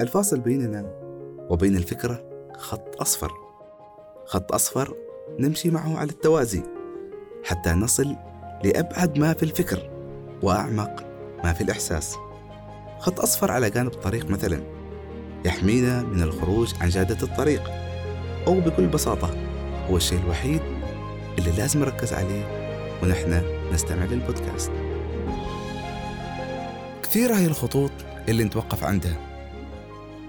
الفاصل بيننا وبين الفكرة خط أصفر نمشي معه على التوازي حتى نصل لأبعد ما في الفكر وأعمق ما في الإحساس. خط أصفر على جانب الطريق مثلا يحمينا من الخروج عن جادة الطريق، أو بكل بساطة هو الشيء الوحيد اللي لازم نركز عليه ونحن نستمع للبودكاست. كثيرة هي الخطوط اللي نتوقف عندها،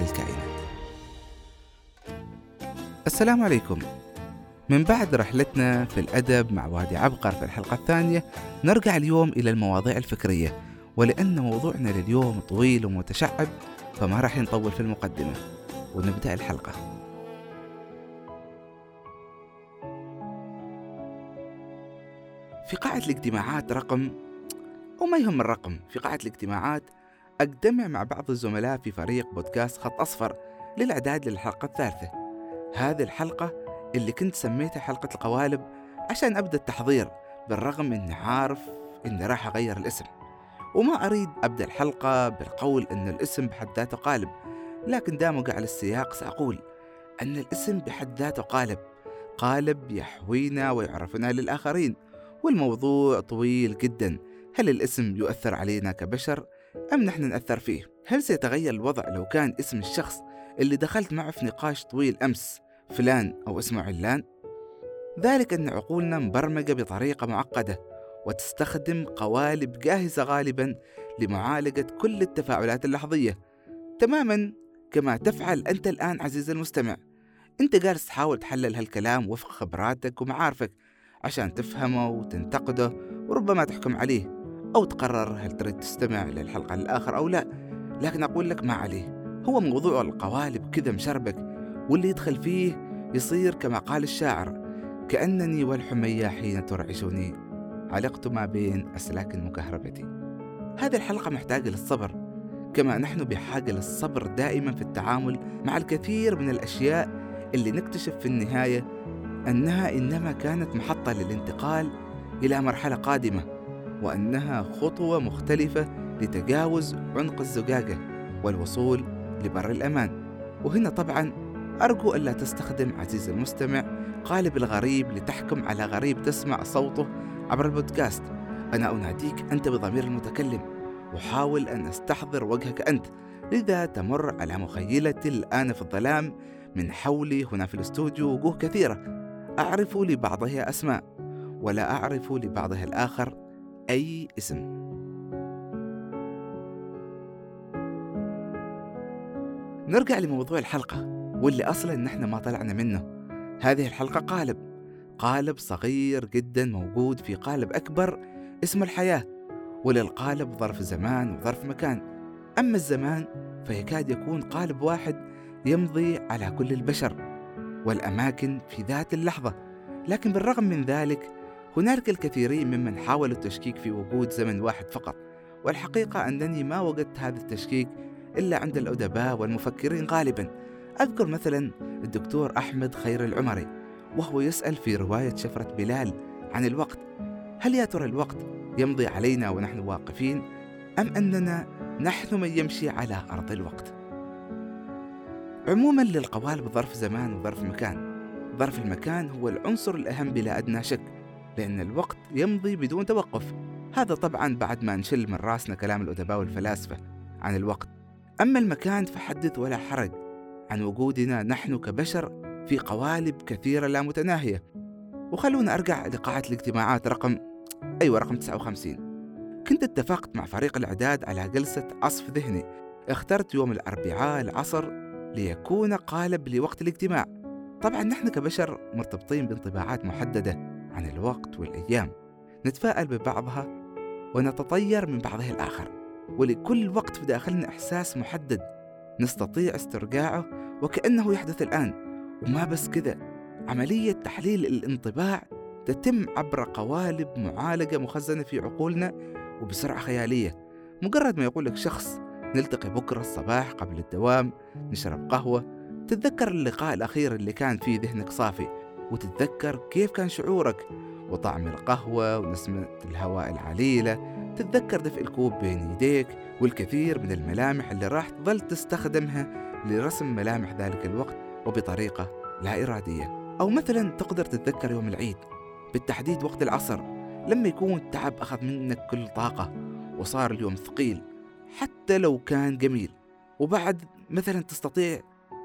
للكائنات. السلام عليكم. من بعد رحلتنا في الأدب مع وادي عبقر في الحلقة الثانية، نرجع اليوم إلى المواضيع الفكرية، ولأن موضوعنا لليوم طويل ومتشعب فما راح نطول في المقدمة ونبدأ الحلقة. في قاعة الاجتماعات رقم، وما يهم الرقم، في قاعة الاجتماعات أجتمع مع بعض الزملاء في فريق بودكاست خط أصفر للإعداد للحلقة الثالثة. هذه الحلقة اللي كنت سميتها حلقة القوالب عشان أبدأ التحضير، بالرغم أني عارف أني راح أغير الاسم، وما أريد أبدأ الحلقة بالقول أن الاسم بحد ذاته قالب، لكن دام وقع السياق سأقول أن الاسم بحد ذاته قالب يحوينا ويعرفنا للآخرين. والموضوع طويل جدا، هل الاسم يؤثر علينا كبشر أم نحن نأثر فيه؟ هل سيتغير الوضع لو كان اسم الشخص اللي دخلت معه في نقاش طويل أمس فلان أو اسمه علان؟ ذلك أن عقولنا مبرمجة بطريقة معقدة وتستخدم قوالب جاهزة غالبا لمعالجة كل التفاعلات اللحظية، تماما كما تفعل أنت الآن عزيز المستمع. أنت جالس تحاول تحلل هالكلام وفق خبراتك ومعارفك عشان تفهمه وتنتقده وربما تحكم عليه أو تقرر هل تريد تستمع للحلقة الآخر أو لا. لكن أقول لك ما عليه، هو موضوع القوالب كذا مشربك، واللي يدخل فيه يصير كما قال الشاعر: كأنني والحمية حين ترعشني علقت ما بين أسلاك مكهربتي. هذه الحلقة محتاجة للصبر، كما نحن بحاجة للصبر دائما في التعامل مع الكثير من الأشياء اللي نكتشف في النهاية أنها إنما كانت محطة للانتقال إلى مرحلة قادمة، وأنها خطوة مختلفة لتجاوز عنق الزجاجة والوصول لبر الأمان. وهنا طبعا أرجو ألا تستخدم عزيز المستمع قالب الغريب لتحكم على غريب تسمع صوته عبر البودكاست. أنا أناديك أنت بضمير المتكلم، وحاول أن أستحضر وجهك أنت، لذا تمر على مخيلتي الآن في الظلام. من حولي هنا في الاستوديو وجوه كثيرة، أعرف لبعضها أسماء ولا أعرف لبعضها الآخر أي اسم. نرجع لموضوع الحلقة واللي أصلاً نحن ما طلعنا منه. هذه الحلقة قالب صغير جداً موجود في قالب أكبر اسمه الحياة، وللقالب ظرف زمان وظرف مكان. أما الزمان فيكاد يكون قالب واحد يمضي على كل البشر والأماكن في ذات اللحظة، لكن بالرغم من ذلك هناك الكثيرين ممن حاولوا التشكيك في وجود زمن واحد فقط. والحقيقة أنني ما وجدت هذا التشكيك إلا عند الأدباء والمفكرين غالبا. أذكر مثلا الدكتور أحمد خير العمري وهو يسأل في رواية شفرة بلال عن الوقت: هل يا ترى الوقت يمضي علينا ونحن واقفين، أم أننا نحن من يمشي على أرض الوقت؟ عموما للقوالب ظرف زمان وظرف مكان. ظرف المكان هو العنصر الأهم بلا أدنى شك، لأن الوقت يمضي بدون توقف. هذا طبعا بعد ما نشل من راسنا كلام الأدباء والفلاسفة عن الوقت. أما المكان فحدث ولا حرج عن وجودنا نحن كبشر في قوالب كثيرة لا متناهية. وخلونا أرجع لقاعة الاجتماعات رقم 59. كنت اتفقت مع فريق الإعداد على جلسة عصف ذهني، اخترت يوم الأربعاء العصر ليكون قالب لوقت الاجتماع. طبعا نحن كبشر مرتبطين بانطباعات محددة عن الوقت والأيام، نتفاءل ببعضها ونتطير من بعضها الآخر، ولكل وقت في داخلنا إحساس محدد نستطيع استرجاعه وكأنه يحدث الآن. وما بس كذا، عملية تحليل الانطباع تتم عبر قوالب معالجة مخزنة في عقولنا وبسرعة خيالية. مجرد ما يقول لك شخص نلتقي بكرة الصباح قبل الدوام نشرب قهوة، تتذكر اللقاء الأخير اللي كان فيه ذهنك صافي، وتتذكر كيف كان شعورك وطعم القهوة ونسمة الهواء العليلة، تتذكر دفء الكوب بين يديك، والكثير من الملامح اللي راح تظل تستخدمها لرسم ملامح ذلك الوقت وبطريقة لا إرادية. أو مثلا تقدر تتذكر يوم العيد بالتحديد وقت العصر، لما يكون التعب أخذ منك كل طاقة وصار اليوم ثقيل حتى لو كان جميل. وبعد مثلا تستطيع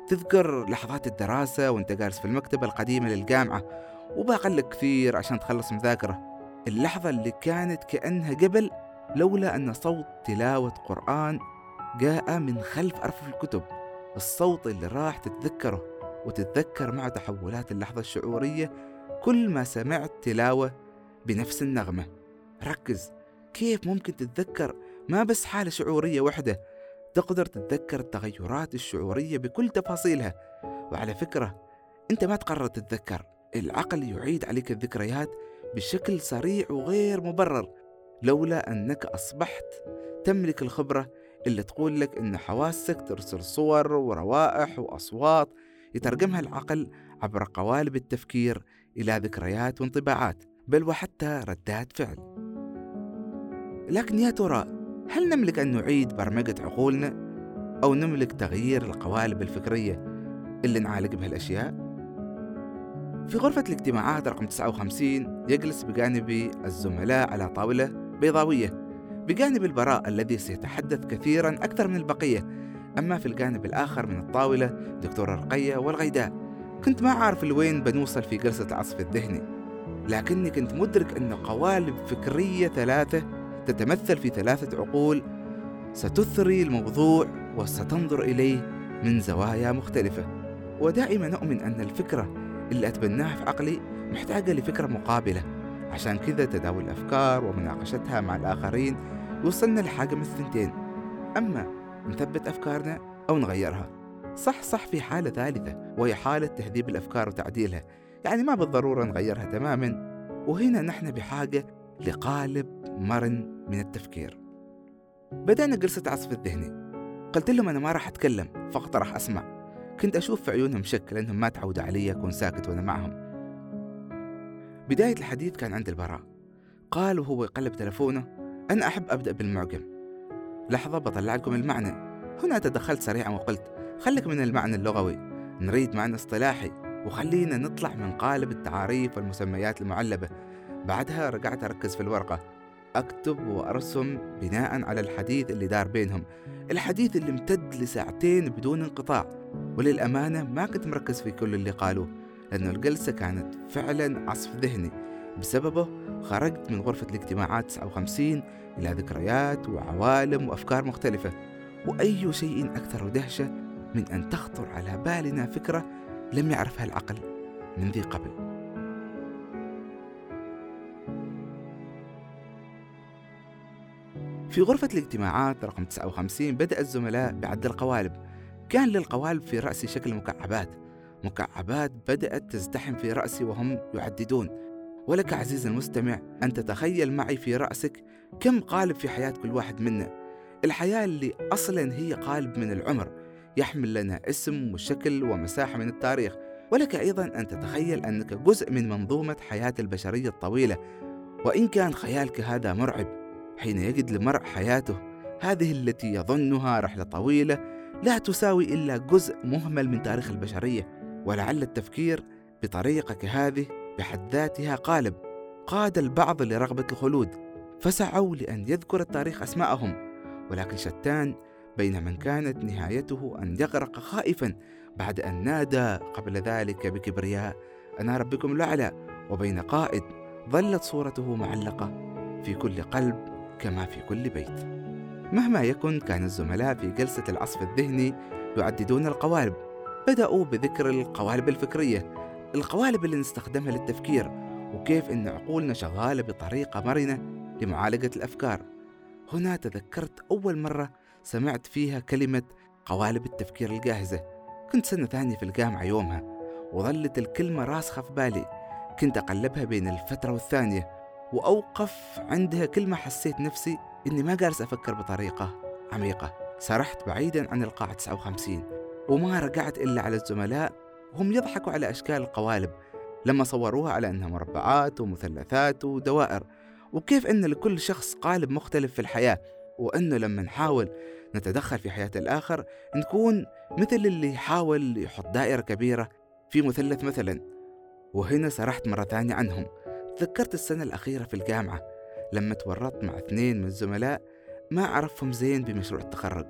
تذكر لحظات الدراسة وانت جالس في المكتبة القديمة للجامعة وباقي لك كثير عشان تخلص مذاكرة، اللحظة اللي كانت كأنها جبل لولا أن صوت تلاوة قرآن جاء من خلف أرفف الكتب، الصوت اللي راح تتذكره وتتذكر مع تحولات اللحظة الشعورية كل ما سمعت تلاوة بنفس النغمة. ركز كيف ممكن تتذكر ما بس حالة شعورية واحدة، تقدر تتذكر التغيرات الشعورية بكل تفاصيلها. وعلى فكرة أنت ما تقرر تتذكر، العقل يعيد عليك الذكريات بشكل سريع وغير مبرر لولا أنك أصبحت تملك الخبرة اللي تقول لك أن حواسك ترسل صور وروائح وأصوات يترجمها العقل عبر قوالب التفكير إلى ذكريات وانطباعات، بل وحتى ردات فعل. لكن يا ترى هل نملك أن نعيد برمجة عقولنا؟ أو نملك تغيير القوالب الفكرية اللي نعالج بها الأشياء؟ في غرفة الاجتماعات رقم 59 يجلس بجانبي الزملاء على طاولة بيضاوية، بجانب البراء الذي سيتحدث كثيرا أكثر من البقية. أما في الجانب الآخر من الطاولة دكتورة رقية والغيداء. كنت ما عارف لوين بنوصل في جلسة العصف الذهني، لكني كنت مدرك أن قوالب فكرية ثلاثة تتمثل في ثلاثة عقول ستثري الموضوع وستنظر إليه من زوايا مختلفة. ودائما نؤمن أن الفكرة اللي أتبناها في عقلي محتاجة لفكرة مقابلة، عشان كذا تداول الأفكار ومناقشتها مع الآخرين يوصلنا لحاجة من الثنتين، أما نثبت أفكارنا أو نغيرها. صح في حالة ثالثة وهي حالة تهذيب الأفكار وتعديلها، يعني ما بالضرورة نغيرها تماما، وهنا نحن بحاجة لقالب مرن من التفكير. بدأنا جلسة عصف الذهني، قلت لهم أنا ما راح أتكلم فقط راح أسمع. كنت أشوف في عيونهم شك لأنهم ما تعودوا علي أكون ساكت وأنا معهم. بداية الحديث كان عند البراء، قال وهو يقلب تلفونه أنا أحب أبدأ بالمعجم، لحظة بطلع لكم المعنى. هنا تدخلت سريعا وقلت خليك من المعنى اللغوي، نريد معنى اصطلاحي وخلينا نطلع من قالب التعاريف والمسميات المعلبة. بعدها رجعت أركز في الورقة، أكتب وأرسم بناء على الحديث اللي دار بينهم، الحديث اللي امتد لساعتين بدون انقطاع. وللأمانة ما كنت مركز في كل اللي قالوه لأنه الجلسة كانت فعلا عصف ذهني، بسببه خرجت من غرفة الاجتماعات 59 إلى ذكريات وعوالم وأفكار مختلفة. وأي شيء أكثر دهشة من أن تخطر على بالنا فكرة لم يعرفها العقل من ذي قبل. في غرفة الاجتماعات رقم 59 بدأ الزملاء بعد القوالب. كان للقوالب في رأسي شكل مكعبات بدأت تزدحم في رأسي وهم يعددون. ولك عزيزي المستمع أن تتخيل معي في رأسك كم قالب في حياة كل واحد منا، الحياة اللي أصلا هي قالب من العمر يحمل لنا اسم وشكل ومساحة من التاريخ. ولك أيضا أن تتخيل أنك جزء من منظومة حياة البشرية الطويلة، وإن كان خيالك هذا مرعب حين يجد لمرء حياته هذه التي يظنها رحلة طويلة لا تساوي إلا جزء مهمل من تاريخ البشرية. ولعل التفكير بطريقة كهذه بحد ذاتها قالب قاد البعض لرغبة الخلود، فسعوا لأن يذكر التاريخ أسماءهم، ولكن شتان بين من كانت نهايته أن يغرق خائفا بعد أن نادى قبل ذلك بكبرياء أنا ربكم الأعلى، وبين قائد ظلت صورته معلقة في كل قلب كما في كل بيت. مهما يكن، كان الزملاء في جلسة العصف الذهني يعددون القوالب. بدأوا بذكر القوالب الفكرية، القوالب اللي نستخدمها للتفكير وكيف إن عقولنا شغالة بطريقة مرنة لمعالجة الأفكار. هنا تذكرت أول مرة سمعت فيها كلمة قوالب التفكير الجاهزة. كنت سنة ثانية في الجامعة يومها، وظلت الكلمة راسخة في بالي، كنت أقلبها بين الفترة والثانية، وأوقف عندها كلمة حسيت نفسي إني ما جالس أفكر بطريقة عميقة. سرحت بعيدا عن القاعة 59، وما رجعت إلا على الزملاء وهم يضحكوا على أشكال القوالب لما صوروها على أنها مربعات ومثلثات ودوائر، وكيف أن لكل شخص قالب مختلف في الحياة، وأنه لما نحاول نتدخل في حياة الآخر نكون مثل اللي يحاول يحط دائرة كبيرة في مثلث مثلا. وهنا سرحت مرة ثانية عنهم. تذكرت السنة الأخيرة في الجامعة لما تورطت مع 2 من الزملاء ما أعرفهم زين بمشروع التخرج،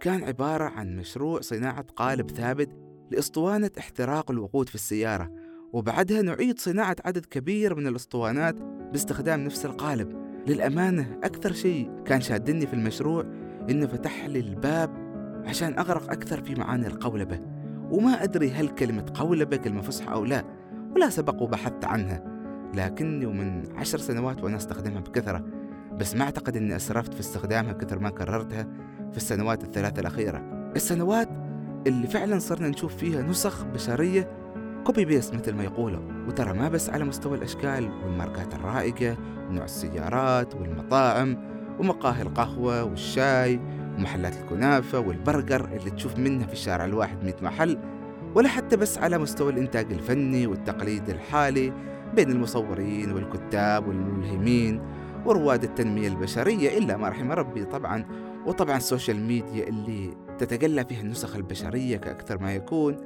كان عبارة عن مشروع صناعة قالب ثابت لإسطوانة احتراق الوقود في السيارة، وبعدها نعيد صناعة عدد كبير من الإسطوانات باستخدام نفس القالب. للأمانة أكثر شيء كان شادني في المشروع إنه فتح لي الباب عشان أغرق أكثر في معاني القولبة، وما أدري هل كلمة قولبة كلمة فصحى أو لا، ولا سبق وبحثت عنها، لكني ومن 10 سنوات وأنا أستخدمها بكثرة، بس ما أعتقد أني أسرفت في استخدامها كثر ما كررتها في السنوات 3 الأخيرة، السنوات اللي فعلا صرنا نشوف فيها نسخ بشرية كوبي بيست مثل ما يقولوا. وترى ما بس على مستوى الأشكال والماركات الرائجة ونوع السيارات والمطاعم ومقاهي القهوة والشاي ومحلات الكنافة والبرجر اللي تشوف منها في الشارع الواحد 100 محل، ولا حتى بس على مستوى الإنتاج الفني والتقليد الحالي بين المصورين والكتاب والملهمين ورواد التنمية البشرية إلا ما رحم ربي طبعا، وطبعا السوشيال ميديا اللي تتجلى فيها النسخ البشرية كأكثر ما يكون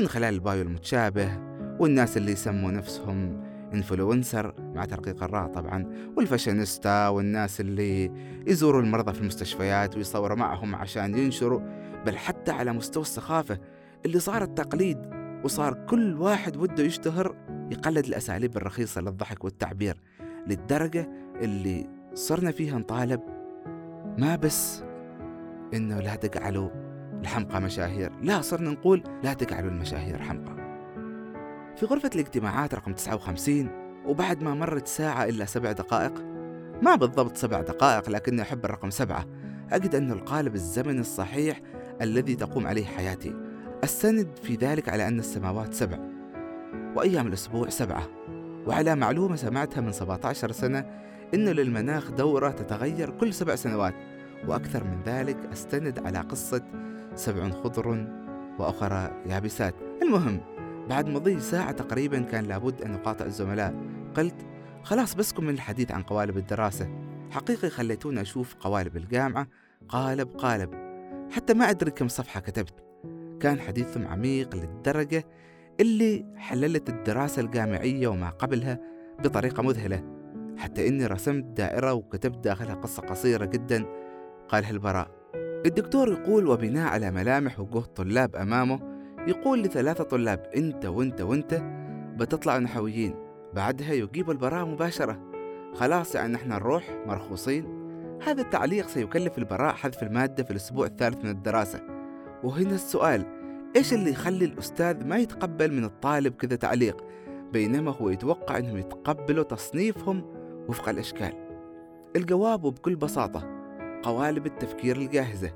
من خلال البايو المتشابه والناس اللي يسموا نفسهم انفلونسر مع ترقيق الراء طبعا، والفاشينيستا والناس اللي يزوروا المرضى في المستشفيات ويصوروا معهم عشان ينشروا. بل حتى على مستوى السخافة اللي صارت تقليد، وصار كل واحد وده يشتهر يقلد الأساليب الرخيصة للضحك والتعبير، للدرجة اللي صرنا فيها نطالب ما بس إنه لا تجعلوا الحمقى مشاهير، لا صرنا نقول لا تجعلوا المشاهير حمقى. في غرفة الاجتماعات رقم 59، وبعد ما مرت ساعة إلا 7 دقائق، ما بالضبط 7 دقائق لكني أحب الرقم 7، أجد أنه القالب الزمني الصحيح الذي تقوم عليه حياتي. أستند في ذلك على أن السماوات 7 وأيام الأسبوع 7، وعلى معلومة سمعتها من 17 سنة إنه للمناخ دورة تتغير كل 7 سنوات، وأكثر من ذلك أستند على قصة 7 خضر وأخرى يابسات. المهم بعد مضي ساعة تقريبا كان لابد أن أقاطع الزملاء، قلت خلاص بسكم من الحديث عن قوالب الدراسة، حقيقي خليتونا أشوف قوالب الجامعة قالب قالب، حتى ما أدري كم صفحة كتبت. كان حديثهم عميق للدرجة اللي حللت الدراسة الجامعية وما قبلها بطريقة مذهلة، حتى إني رسمت دائرة وكتبت داخلها قصة قصيرة جدا قالها البراء. الدكتور يقول وبناء على ملامح وجوه الطلاب أمامه يقول ل3 طلاب أنت وأنت وأنت بتطلع نحويين، بعدها يجيب البراء مباشرة خلاص يعني إحنا نروح مرخوصين. هذا التعليق سيكلف البراء حذف المادة في الأسبوع الثالث من الدراسة. وهنا السؤال، إيش اللي يخلي الأستاذ ما يتقبل من الطالب كذا تعليق بينما هو يتوقع أنهم يتقبلوا تصنيفهم وفق الأشكال؟ الجواب وبكل بساطة قوالب التفكير الجاهزة،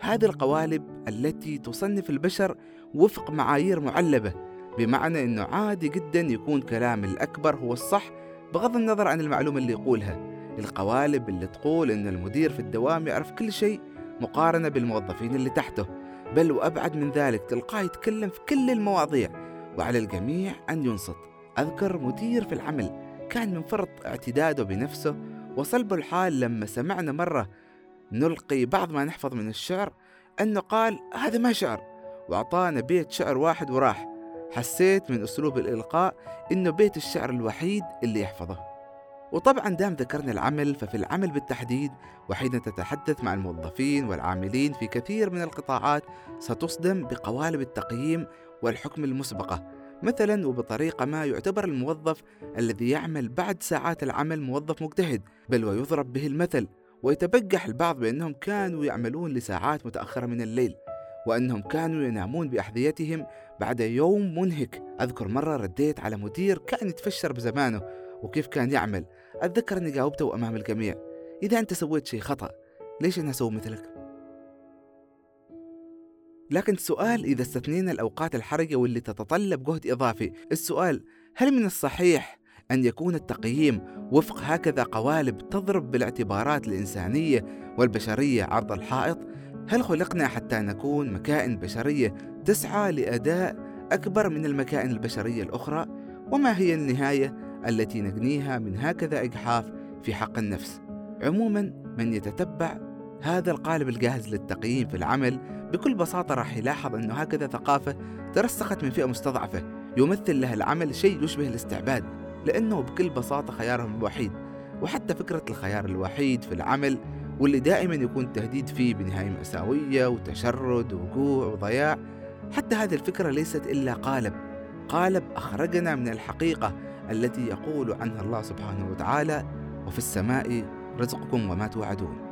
هذه القوالب التي تصنف البشر وفق معايير معلبة، بمعنى أنه عادي جدا يكون كلام الأكبر هو الصح بغض النظر عن المعلومة اللي يقولها. القوالب اللي تقول أن المدير في الدوام يعرف كل شيء مقارنة بالموظفين اللي تحته، بل وأبعد من ذلك تلقاه يتكلم في كل المواضيع وعلى الجميع أن ينصت. أذكر مدير في العمل كان من فرط اعتداده بنفسه وصلبه الحال لما سمعنا مرة نلقي بعض ما نحفظ من الشعر أنه قال هذا ما شعر، وأعطانا بيت شعر واحد وراح. حسيت من أسلوب الإلقاء أنه بيت الشعر الوحيد اللي يحفظه. وطبعا دام ذكرنا العمل، ففي العمل بالتحديد وحين تتحدث مع الموظفين والعاملين في كثير من القطاعات ستصدم بقوالب التقييم والحكم المسبقة. مثلا وبطريقة ما يعتبر الموظف الذي يعمل بعد ساعات العمل موظف مجتهد، بل ويضرب به المثل، ويتبجح البعض بأنهم كانوا يعملون لساعات متأخرة من الليل وأنهم كانوا ينامون بأحذيتهم بعد يوم منهك. أذكر مرة رديت على مدير كان يتفشر بزمانه وكيف كان يعمل، أتذكر أني جاوبته أمام الجميع إذا أنت سويت شيء خطأ ليش أنا أسوي مثلك؟ لكن السؤال إذا استثنينا الأوقات الحرجة واللي تتطلب جهد إضافي، السؤال هل من الصحيح أن يكون التقييم وفق هكذا قوالب تضرب بالاعتبارات الإنسانية والبشرية عرض الحائط؟ هل خلقنا حتى نكون مكائن بشرية تسعى لأداء أكبر من المكائن البشرية الأخرى؟ وما هي النهاية التي نجنيها من هكذا إجحاف في حق النفس؟ عموما من يتتبع هذا القالب الجاهز للتقييم في العمل بكل بساطة راح يلاحظ أنه هكذا ثقافة ترسخت من فئة مستضعفة يمثل لها العمل شيء يشبه الاستعباد، لأنه بكل بساطة خيارهم الوحيد. وحتى فكرة الخيار الوحيد في العمل واللي دائما يكون التهديد فيه بنهاية مأساوية وتشرد ووقوع وضياع، حتى هذه الفكرة ليست إلا قالب أخرجنا من الحقيقة التي يقول عنها الله سبحانه وتعالى: وفي السماء رزقكم وما توعدون.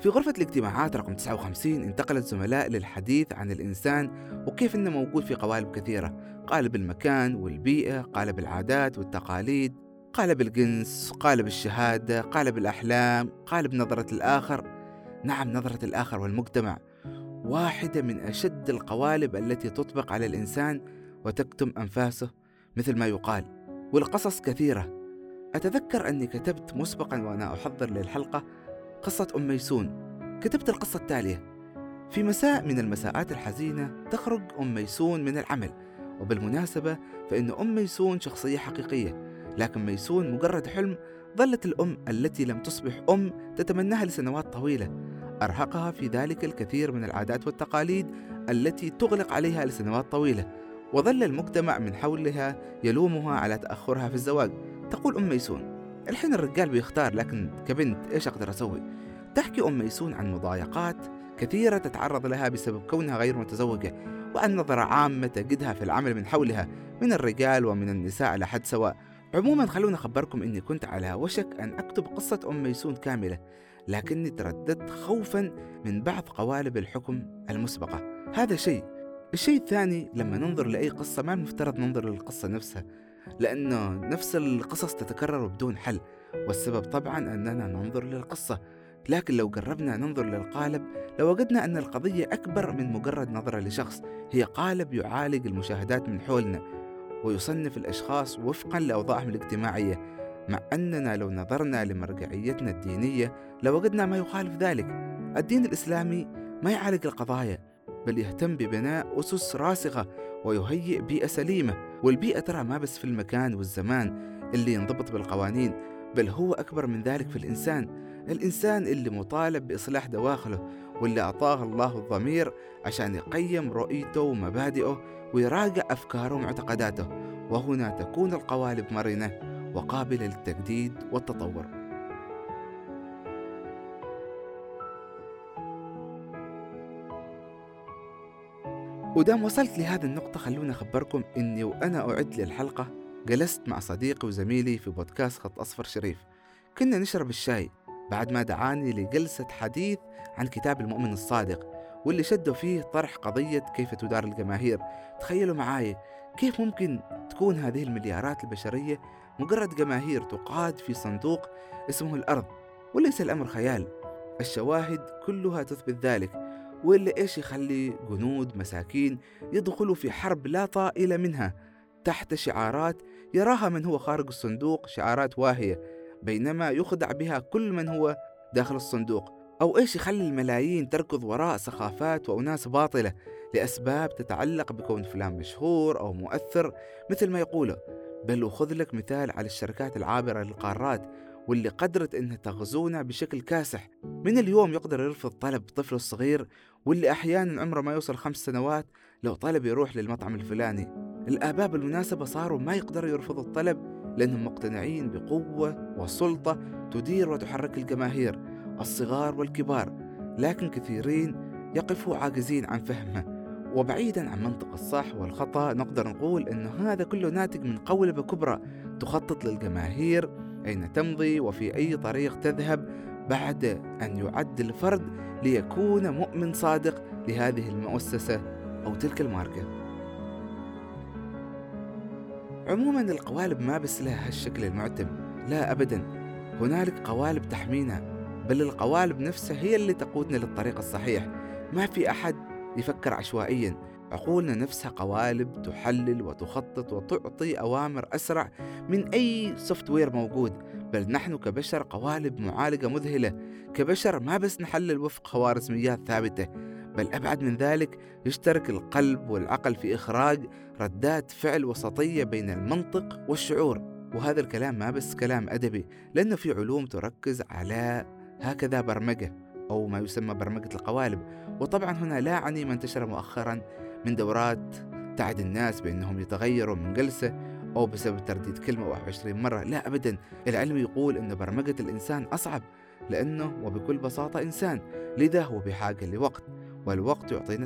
في غرفة الاجتماعات رقم 59 انتقل الزملاء للحديث عن الإنسان وكيف إنه موجود في قوالب كثيرة: قالب المكان والبيئة، قالب العادات والتقاليد، قالب الجنس، قالب الشهادة، قالب الأحلام، قالب نظرة الآخر. نعم، نظرة الآخر والمجتمع واحدة من أشد القوالب التي تطبق على الإنسان وتكتم أنفاسه مثل ما يقال، والقصص كثيرة. أتذكر أني كتبت مسبقا وأنا أحضر للحلقة قصة أم ميسون. كتبت القصة التالية: في مساء من المساءات الحزينة تخرج أم ميسون من العمل، وبالمناسبة فإن أم ميسون شخصية حقيقية، لكن ميسون مجرد حلم ظلت الأم التي لم تصبح أم تتمناها لسنوات طويلة، أرهقها في ذلك الكثير من العادات والتقاليد التي تغلق عليها لسنوات طويلة، وظل المجتمع من حولها يلومها على تأخرها في الزواج. تقول أم ميسون: الحين الرجال بيختار، لكن كبنت إيش أقدر أسوي؟ تحكي أم ميسون عن مضايقات كثيرة تتعرض لها بسبب كونها غير متزوجة، وأن نظرة عامة تجدها في العمل من حولها من الرجال ومن النساء على حد سواء. عموما خلونا أخبركم إني كنت على وشك أن أكتب قصة أم ميسون كاملة، لكني ترددت خوفا من بعض قوالب الحكم المسبقة. هذا شيء. الشيء الثاني، لما ننظر لأي قصة ما المفترض ننظر للقصة نفسها، لأنه نفس القصص تتكرر بدون حل، والسبب طبعا أننا ننظر للقصة. لكن لو قربنا ننظر للقالب لوجدنا أن القضية أكبر من مجرد نظرة لشخص، هي قالب يعالج المشاهدات من حولنا ويصنف الأشخاص وفقا لأوضاعهم الاجتماعية، مع أننا لو نظرنا لمرجعيتنا الدينية لوجدنا ما يخالف ذلك. الدين الإسلامي ما يعالج القضايا، بل يهتم ببناء أسس راسخة ويهيئ بيئة سليمة، والبيئة ترى ما بس في المكان والزمان اللي ينضبط بالقوانين، بل هو أكبر من ذلك في الإنسان اللي مطالب بإصلاح دواخله، واللي أعطاه الله الضمير عشان يقيم رؤيته ومبادئه ويراجع أفكاره ومعتقداته، وهنا تكون القوالب مرنة وقابلة للتجديد والتطور. ودام وصلت لهذه النقطة خلونا أخبركم إني وأنا أعد للحلقة جلست مع صديقي وزميلي في بودكاست خط أصفر شريف، كنا نشرب الشاي بعد ما دعاني لجلسة حديث عن كتاب المؤمن الصادق، واللي شدوا فيه طرح قضية كيف تدار الجماهير. تخيلوا معاي كيف ممكن تكون هذه المليارات البشرية مجرد جماهير تقعد في صندوق اسمه الأرض، وليس الأمر خيال، الشواهد كلها تثبت ذلك، واللي إيش يخلي جنود مساكين يدخلوا في حرب لا طائلة منها تحت شعارات يراها من هو خارج الصندوق، شعارات واهية، بينما يخدع بها كل من هو داخل الصندوق. أو إيش يخلي الملايين تركض وراء سخافات وأناس باطلة لأسباب تتعلق بكون فلان مشهور أو مؤثر مثل ما يقوله. بل وخذ لك مثال على الشركات العابرة للقارات واللي قدرت إنها تغزونا بشكل كاسح. من اليوم يقدر يرفض طلب طفل صغير واللي أحيانا عمره ما يوصل 5 سنوات لو طلب يروح للمطعم الفلاني. الآباء بالمناسبة صاروا ما يقدروا يرفضوا الطلب لأنهم مقتنعين بقوة وسلطة تدير وتحرك الجماهير الصغار والكبار، لكن كثيرين يقفوا عاجزين عن فهمها. وبعيدا عن منطق الصح والخطأ، نقدر نقول أن هذا كله ناتج من قولبة كبرى تخطط للجماهير أين تمضي وفي أي طريق تذهب، بعد أن يعد الفرد ليكون مؤمن صادق لهذه المؤسسة أو تلك الماركة. عموما القوالب ما بس لها هالشكل المعتم، لا أبدا، هنالك قوالب تحمينا، بل القوالب نفسها هي اللي تقودنا للطريق الصحيح. ما في أحد يفكر عشوائيا، عقولنا نفسها قوالب تحلل وتخطط وتعطي أوامر أسرع من أي سوفت وير موجود، بل نحن كبشر قوالب معالجة مذهلة. كبشر ما بس نحلل وفق خوارزميات ثابتة، بل أبعد من ذلك يشترك القلب والعقل في إخراج ردات فعل وسطية بين المنطق والشعور. وهذا الكلام ما بس كلام أدبي، لأنه في علوم تركز على هكذا برمجة أو ما يسمى برمجة القوالب. وطبعا هنا لا أعني ما انتشر مؤخرا من دورات تعد الناس بأنهم يتغيروا من جلسة أو بسبب ترديد كلمة 21 مرة، لا أبدا. العلم يقول أن برمجة الإنسان أصعب، لأنه وبكل بساطة إنسان، لذا هو بحاجة لوقت، والوقت يعطينا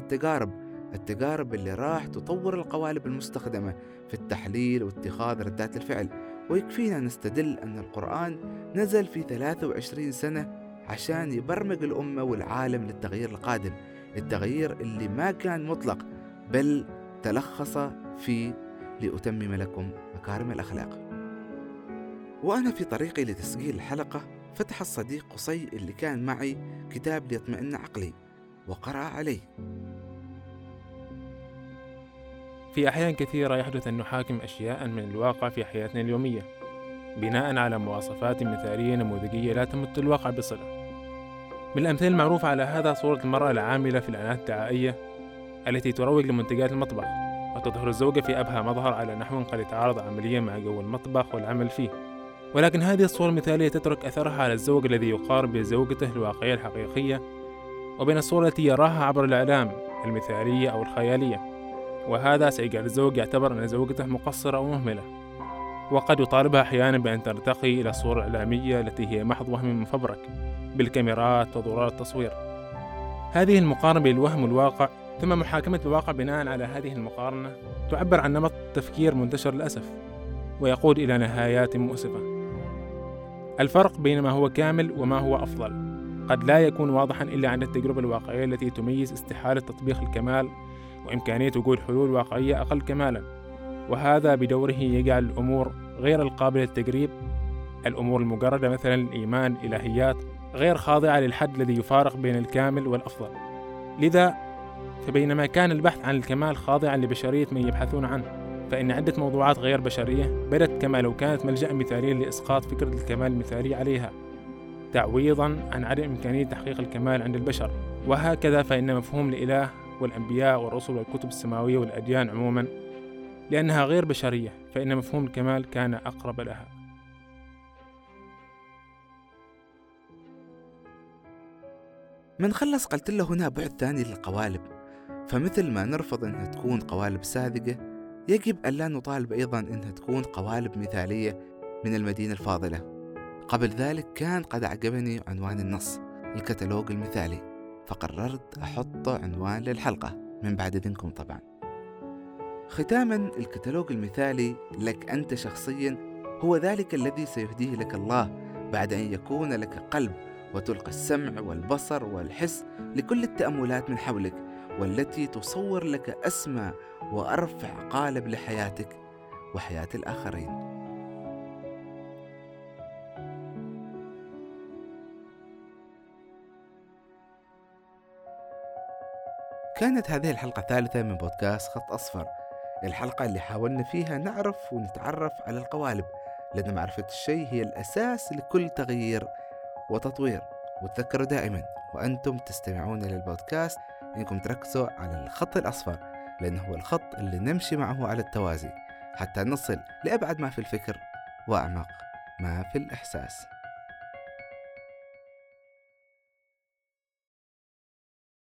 التجارب اللي راح تطور القوالب المستخدمة في التحليل واتخاذ ردات الفعل. ويكفينا نستدل أن القرآن نزل في 23 سنة عشان يبرمج الأمة والعالم للتغيير القادم، التغيير اللي ما كان مطلق بل تلخص في لأتمم لكم مكارم الأخلاق. وأنا في طريقي لتسجيل الحلقة فتح الصديق قصي اللي كان معي كتاب ليطمئن عقلي وقرأ عليه. في أحيان كثيرة يحدث أن نحاكم أشياء من الواقع في حياتنا اليومية بناء على مواصفات مثالية نموذجية لا تمت الواقع بصلة. من الأمثلة المعروفة على هذا صورة المرأة العاملة في الإعلانات الدعائية التي تروج لمنتجات المطبخ، وتظهر الزوجة في أبهى مظهر على نحو قد يتعارض عمليا مع جو المطبخ والعمل فيه، ولكن هذه الصورة المثالية تترك أثرها على الزوج الذي يقارب بزوجته الواقعية الحقيقية وبين الصورة التي يراها عبر الإعلام المثالية أو الخيالية، وهذا سيجعل الزوج يعتبر أن زوجته مقصرة أو مهملة، وقد يطالبها أحيانا بأن ترتقي إلى الصورة الإعلامية التي هي محض وهم مفبرك بالكاميرات وضرورات التصوير. هذه المقارنة بين الوهم والواقع ثم محاكمة الواقع بناء على هذه المقارنة تعبر عن نمط تفكير منتشر للأسف، ويقود إلى نهايات مؤسفة. الفرق بين ما هو كامل وما هو أفضل قد لا يكون واضحا إلا عند التجربة الواقعية التي تميز استحالة تطبيق الكمال وإمكانية وجود حلول واقعية أقل كمالا، وهذا بدوره يجعل الأمور غير القابلة للتجريب، الأمور المجردة مثلا الإيمان الإلهيات غير خاضعة للحد الذي يفارق بين الكامل والأفضل. لذا فبينما كان البحث عن الكمال خاضعا لبشرية من يبحثون عنه، فإن عدة موضوعات غير بشرية بدت كما لو كانت ملجأ مثاليا لإسقاط فكرة الكمال المثالي عليها، تعويضا عن عدم إمكانية تحقيق الكمال عند البشر. وهكذا فإن مفهوم الإله والأنبياء والرسل والكتب السماوية والأديان عموما لأنها غير بشرية، فإن مفهوم الكمال كان أقرب لها. من خلص قلت له هنا بعد ثاني للقوالب، فمثل ما نرفض أنها تكون قوالب ساذجة، يجب أن لا نطالب أيضا أنها تكون قوالب مثالية من المدينة الفاضلة. قبل ذلك كان قد أعجبني عنوان النص الكتلوج المثالي، فقررت أحط عنوان للحلقة من بعد إذنكم طبعا. ختاما، الكتلوج المثالي لك أنت شخصيا هو ذلك الذي سيهديه لك الله بعد أن يكون لك قلب وتلقى السمع والبصر والحس لكل التأملات من حولك، والتي تصور لك أسمى وأرفع قالب لحياتك وحياة الآخرين. كانت هذه الحلقة الثالثة من بودكاست خط أصفر، الحلقة اللي حاولنا فيها نعرف ونتعرف على القوالب، لأن معرفة الشيء هي الأساس لكل تغيير وتطوير. وتذكروا دائما وأنتم تستمعون للبودكاست إنكم تركزوا على الخط الأصفر، لأنه هو الخط اللي نمشي معه على التوازي حتى نصل لأبعد ما في الفكر وأعمق ما في الإحساس.